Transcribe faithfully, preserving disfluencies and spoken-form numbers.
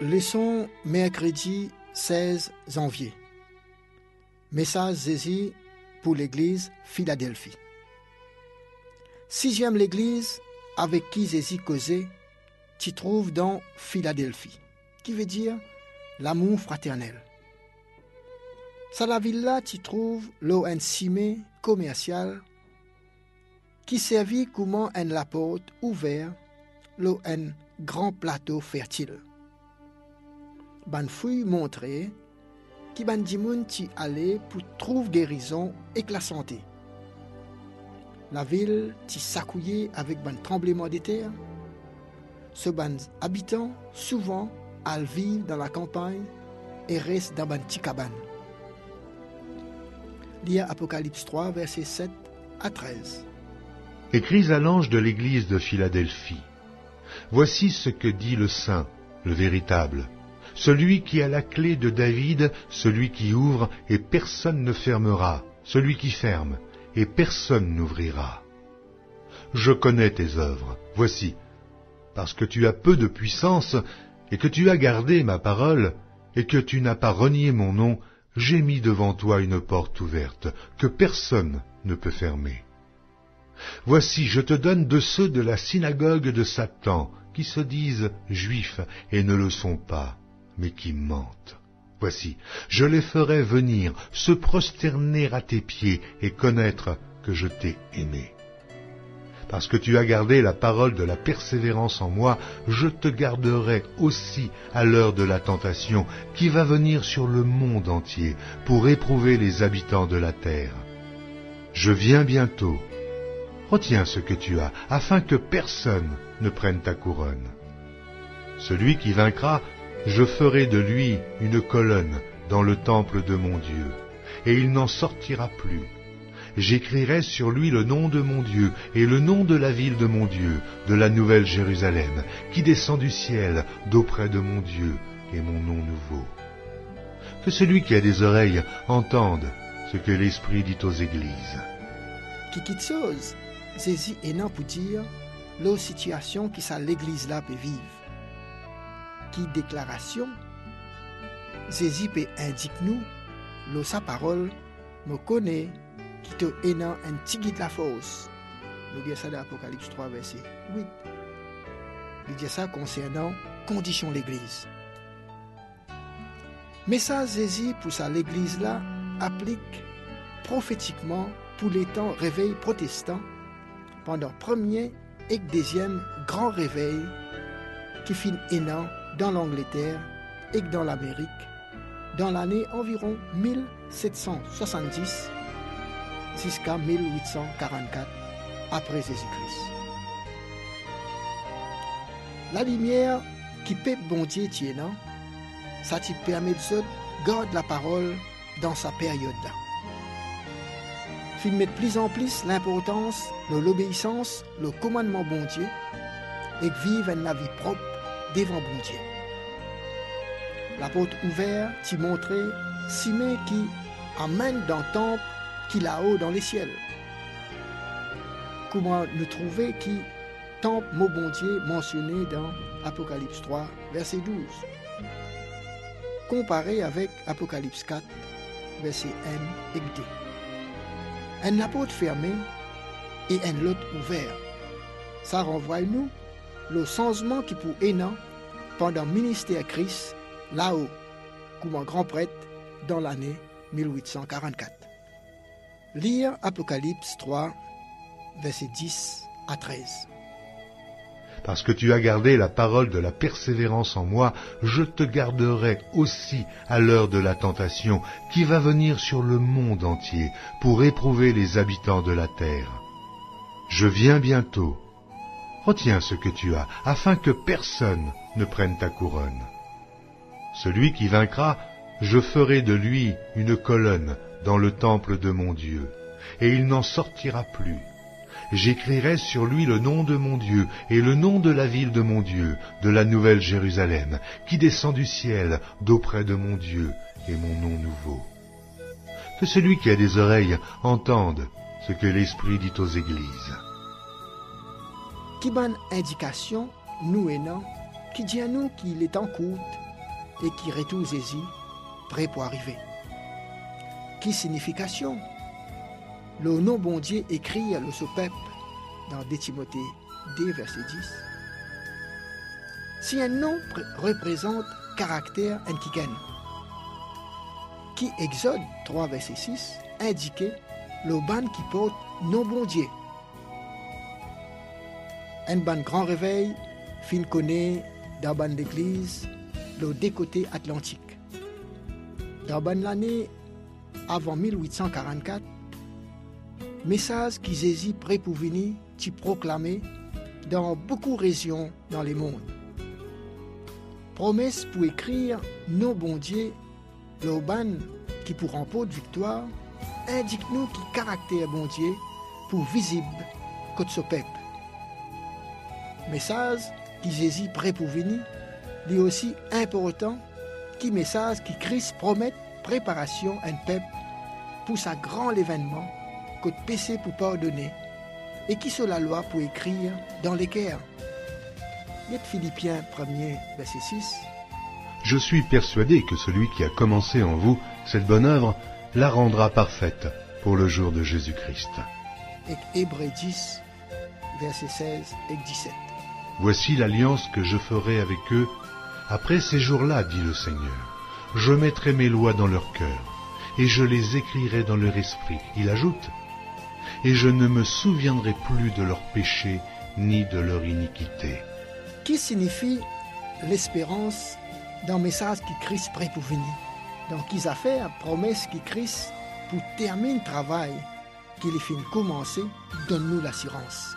Leçon mercredi seize janvier. Message Jésus pour l'église Philadelphie. Sixième l'église avec qui Jésus causait, t'y trouve dans Philadelphie, qui veut dire l'amour fraternel. Dans la ville-là, t'y trouve l'O N C M commercial qui servit comme un lapot ouvert, l'O N grand plateau fertile. Ban fruit montré qui ban dimoun ti aller pour trouver guérison et la santé. La ville ti s'accouillait avec ban tremblement de terre. Ce ban habitant souvent al vivre dans la campagne et reste dans ban ti cabane. Lire Apocalypse trois versets sept à treize. Écris à l'ange de l'église de Philadelphie. Voici ce que dit le saint, le véritable. Celui qui a la clé de David, celui qui ouvre, et personne ne fermera, celui qui ferme, et personne n'ouvrira. Je connais tes œuvres, voici, parce que tu as peu de puissance, et que tu as gardé ma parole, et que tu n'as pas renié mon nom, j'ai mis devant toi une porte ouverte, que personne ne peut fermer. Voici, je te donne de ceux de la synagogue de Satan, qui se disent juifs, et ne le sont pas, mais qui mentent. Voici, je les ferai venir, se prosterner à tes pieds, et connaître que je t'ai aimé. Parce que tu as gardé la parole de la persévérance en moi, je te garderai aussi à l'heure de la tentation, qui va venir sur le monde entier, pour éprouver les habitants de la terre. Je viens bientôt. Retiens ce que tu as, afin que personne ne prenne ta couronne. Celui qui vaincra, je ferai de lui une colonne dans le temple de mon Dieu, et il n'en sortira plus. J'écrirai sur lui le nom de mon Dieu, et le nom de la ville de mon Dieu, de la nouvelle Jérusalem, qui descend du ciel d'auprès de mon Dieu, et mon nom nouveau. Que celui qui a des oreilles entende ce que l'Esprit dit aux églises. Qui quitte chose, Jésus est là pour dire la situation qui sa l'église là peut vivre. Qui déclaration, Jésus peut indique nous, l'eau sa parole, me connaît, qui te énan un petit guide la force. Nous disons ça dans Apocalypse trois, verset huit. Nous disons ça concernant condition l'église. Mais ça, Jésus, pour ça, l'église là, applique prophétiquement pour les temps réveil protestant pendant premier et deuxième grand réveil qui finit énan dans l'Angleterre et dans l'Amérique, dans l'année environ mille sept cent soixante-dix jusqu'à mille huit cent quarante-quatre après Jésus-Christ. La lumière qui peut bondir tiennant, ça te permet de se garder la parole dans sa période-là. Fin met plus en plus l'importance de l'obéissance, le commandement bon Dieu, et vivre une vie propre devant bon Dieu. La porte ouverte t'y montrait Simon qui amène dans le temple qui là-haut dans les ciels. Comment nous trouver qui temple mot bon Dieu mentionné dans Apocalypse trois, verset douze, comparé avec Apocalypse quatre, verset un et deux. Un apôtre fermé et un autre ouvert. Ça renvoie nous le changement qui pour Hénan pendant le ministère Christ là-haut, comme un grand prêtre dans l'année mille huit cent quarante-quatre. Lire Apocalypse trois, versets dix à treize. Parce que tu as gardé la parole de la persévérance en moi, je te garderai aussi à l'heure de la tentation qui va venir sur le monde entier pour éprouver les habitants de la terre. Je viens bientôt. Retiens ce que tu as, afin que personne ne prenne ta couronne. Celui qui vaincra, je ferai de lui une colonne dans le temple de mon Dieu, et il n'en sortira plus. J'écrirai sur lui le nom de mon Dieu, et le nom de la ville de mon Dieu, de la nouvelle Jérusalem, qui descend du ciel d'auprès de mon Dieu, et mon nom nouveau. Que celui qui a des oreilles entende ce que l'Esprit dit aux églises. Qui bonne indication, nous et non, qui dit à nous qu'il est en cours et qui retourne ici, prêt pour arriver. Quelle signification? Le nom bon Dieu écrit à le ce peuple dans deux Timothée deux, verset dix. Si un nom représente caractère antiken, qui Exode trois, verset six, indiquait le ban qui porte nom bon Dieu. Un ban grand réveil, fin connaît dans ban d'église, le décoté atlantique. Dans ban l'année avant mille huit cent quarante-quatre, message qui Jésus prêt pour venir, qui proclamé dans beaucoup de régions dans le monde. Promesse pour écrire nos bon Dieu, le ban qui pour remporter victoire, indique-nous qui caractère bon Dieu pour visible côté ce peuple. Message qui Jésus prêt pour venir, lui aussi important, qui message qui Christ promet préparation à un peuple pour sa grand événement, côté péché pour pardonner, et qui sur la loi pour écrire dans l'équerre. Philippiens un, verset six. Je suis persuadé que celui qui a commencé en vous cette bonne œuvre la rendra parfaite pour le jour de Jésus-Christ. Et Hébreux dix, verset seize et dix-sept. Voici l'alliance que je ferai avec eux après ces jours-là, dit le Seigneur. Je mettrai mes lois dans leur cœur, et je les écrirai dans leur esprit. Il ajoute, et je ne me souviendrai plus de leurs péchés ni de leur iniquité. Qui signifie l'espérance dans le message qui Christ prêt pour venir. Donc, ils ont fait la promesse qui Christ pour terminer le travail qu'il est fini de commencer, donne-nous l'assurance.